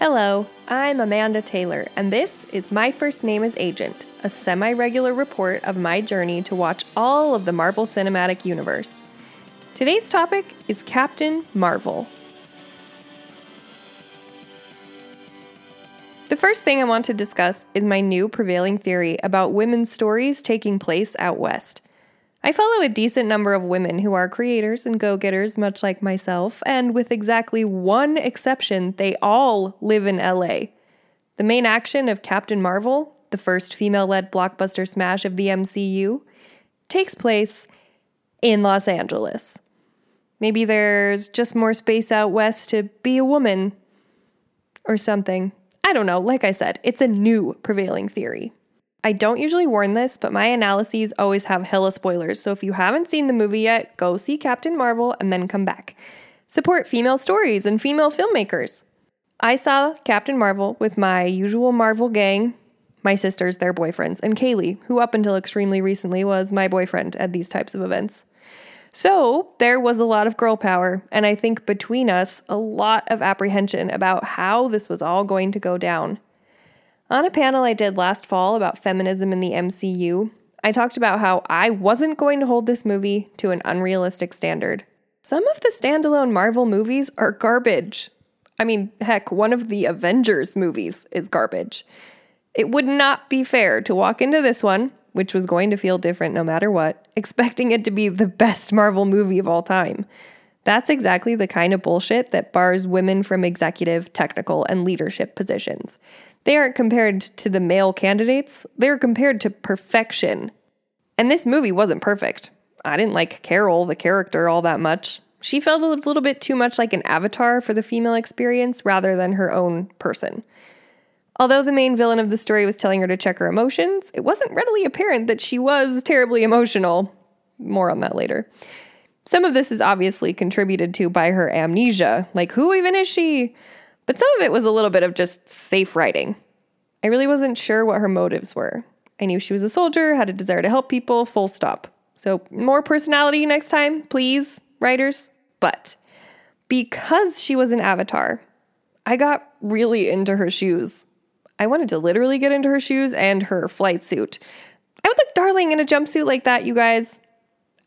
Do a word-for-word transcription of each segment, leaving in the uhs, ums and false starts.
Hello, I'm Amanda Taylor, and this is My First Name is Agent, a semi-regular report of my journey to watch all of the Marvel Cinematic Universe. Today's topic is Captain Marvel. The first thing I want to discuss is my new prevailing theory about women's stories taking place out west. I follow a decent number of women who are creators and go-getters, much like myself, and with exactly one exception, they all live in L A. The main action of Captain Marvel, the first female-led blockbuster smash of the M C U, takes place in Los Angeles. Maybe there's just more space out west to be a woman or something. I don't know. Like I said, it's a new prevailing theory. I don't usually warn this, but my analyses always have hella spoilers, so if you haven't seen the movie yet, go see Captain Marvel and then come back. Support female stories and female filmmakers. I saw Captain Marvel with my usual Marvel gang, my sisters, their boyfriends, and Kaylee, who up until extremely recently was my boyfriend at these types of events. So there was a lot of girl power, and I think between us, a lot of apprehension about how this was all going to go down. On a panel I did last fall about feminism in the M C U, I talked about how I wasn't going to hold this movie to an unrealistic standard. Some of the standalone Marvel movies are garbage. I mean, heck, one of the Avengers movies is garbage. It would not be fair to walk into this one, which was going to feel different no matter what, expecting it to be the best Marvel movie of all time. That's exactly the kind of bullshit that bars women from executive, technical, and leadership positions. They aren't compared to the male candidates. They're compared to perfection. And this movie wasn't perfect. I didn't like Carol, the character, all that much. She felt a little bit too much like an avatar for the female experience rather than her own person. Although the main villain of the story was telling her to check her emotions, it wasn't readily apparent that she was terribly emotional. More on that later. Some of this is obviously contributed to by her amnesia, like who even is she? But some of it was a little bit of just safe writing. I really wasn't sure what her motives were. I knew she was a soldier, had a desire to help people, full stop. So more personality next time, please, writers. But because she was an avatar, I got really into her shoes. I wanted to literally get into her shoes and her flight suit. I would look darling in a jumpsuit like that, you guys.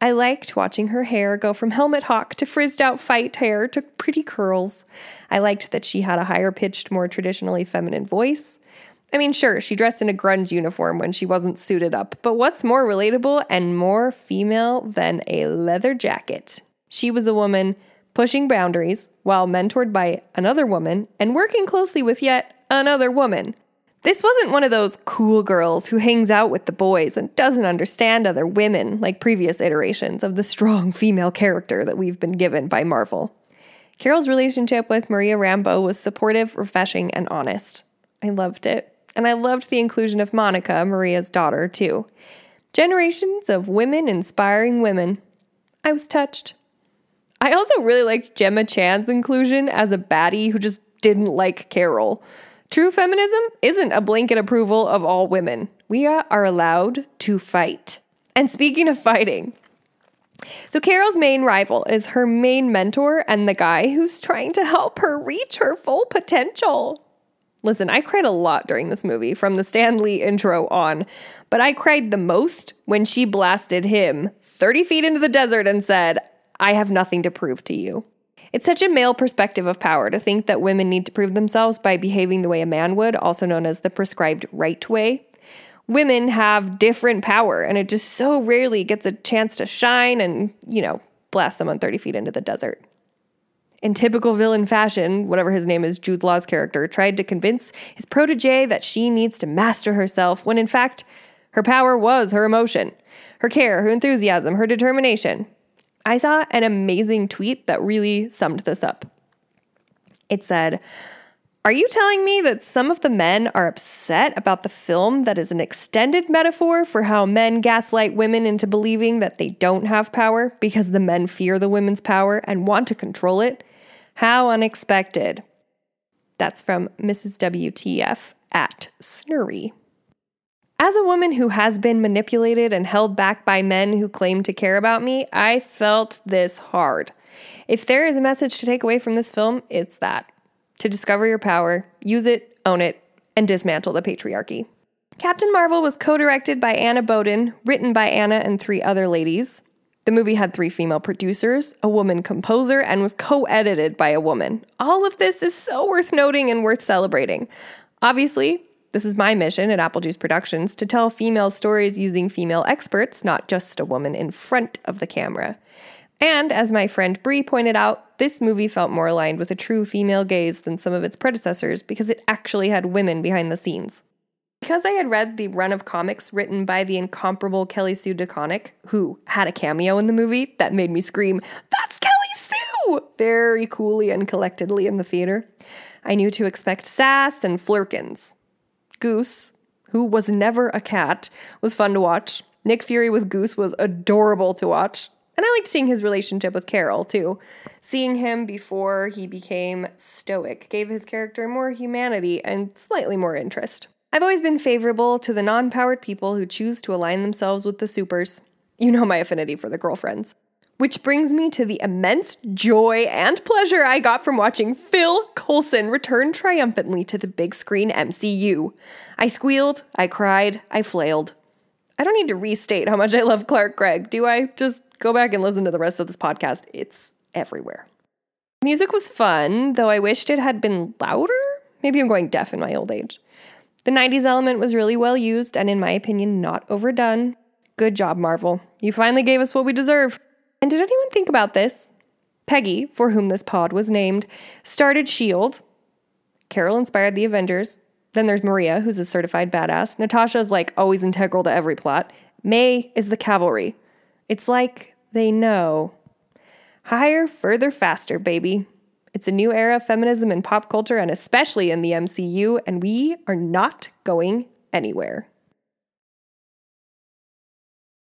I liked watching her hair go from helmet hawk to frizzed-out fight hair to pretty curls. I liked that she had a higher-pitched, more traditionally feminine voice. I mean, sure, she dressed in a grunge uniform when she wasn't suited up, but what's more relatable and more female than a leather jacket? She was a woman pushing boundaries while mentored by another woman and working closely with yet another woman. This wasn't one of those cool girls who hangs out with the boys and doesn't understand other women like previous iterations of the strong female character that we've been given by Marvel. Carol's relationship with Maria Rambeau was supportive, refreshing, and honest. I loved it. And I loved the inclusion of Monica, Maria's daughter, too. Generations of women inspiring women. I was touched. I also really liked Gemma Chan's inclusion as a baddie who just didn't like Carol. True feminism isn't a blanket approval of all women. We are allowed to fight. And speaking of fighting, so Carol's main rival is her main mentor and the guy who's trying to help her reach her full potential. Listen, I cried a lot during this movie from the Stan Lee intro on, but I cried the most when she blasted him thirty feet into the desert and said, "I have nothing to prove to you." It's such a male perspective of power to think that women need to prove themselves by behaving the way a man would, also known as the prescribed right way. Women have different power, and it just so rarely gets a chance to shine and, you know, blast someone thirty feet into the desert. In typical villain fashion, whatever his name is, Jude Law's character, tried to convince his protege that she needs to master herself when, in fact, her power was her emotion, her care, her enthusiasm, her determination. I saw an amazing tweet that really summed this up. It said, "Are you telling me that some of the men are upset about the film that is an extended metaphor for how men gaslight women into believing that they don't have power because the men fear the women's power and want to control it? How unexpected." That's from Missus W T F at Snurry. As a woman who has been manipulated and held back by men who claim to care about me, I felt this hard. If there is a message to take away from this film, it's that. to discover your power, use it, own it, and dismantle the patriarchy. Captain Marvel was co-directed by Anna Boden, written by Anna and three other ladies. The movie had three female producers, a woman composer, and was co-edited by a woman. All of this is so worth noting and worth celebrating. Obviously, this is my mission at Apple Juice Productions, to tell female stories using female experts, not just a woman in front of the camera. And as my friend Bree pointed out, this movie felt more aligned with a true female gaze than some of its predecessors because it actually had women behind the scenes. Because I had read the run of comics written by the incomparable Kelly Sue DeConnick, who had a cameo in the movie, that made me scream, "That's Kelly Sue!" very coolly and collectedly in the theater. I knew to expect sass and flirkins. Goose, who was never a cat, was fun to watch. Nick Fury with Goose was adorable to watch. And I liked seeing his relationship with Carol, too. Seeing him before he became stoic gave his character more humanity and slightly more interest. I've always been favorable to the non-powered people who choose to align themselves with the supers. You know my affinity for the girlfriends. Which brings me to the immense joy and pleasure I got from watching Phil Coulson return triumphantly to the big screen M C U. I squealed, I cried, I flailed. I don't need to restate how much I love Clark Gregg, do I? Just go back and listen to the rest of this podcast. It's everywhere. Music was fun, though I wished it had been louder. Maybe I'm going deaf in my old age. The nineties element was really well used and, in my opinion, not overdone. Good job, Marvel. You finally gave us what we deserve. And did anyone think about this? Peggy, for whom this pod was named, started S H I E L D. Carol inspired the Avengers. Then there's Maria, who's a certified badass. Natasha is, like, always integral to every plot. May is the cavalry. It's like they know. Higher, further, faster, baby. It's a new era of feminism in pop culture, and especially in the M C U, and we are not going anywhere.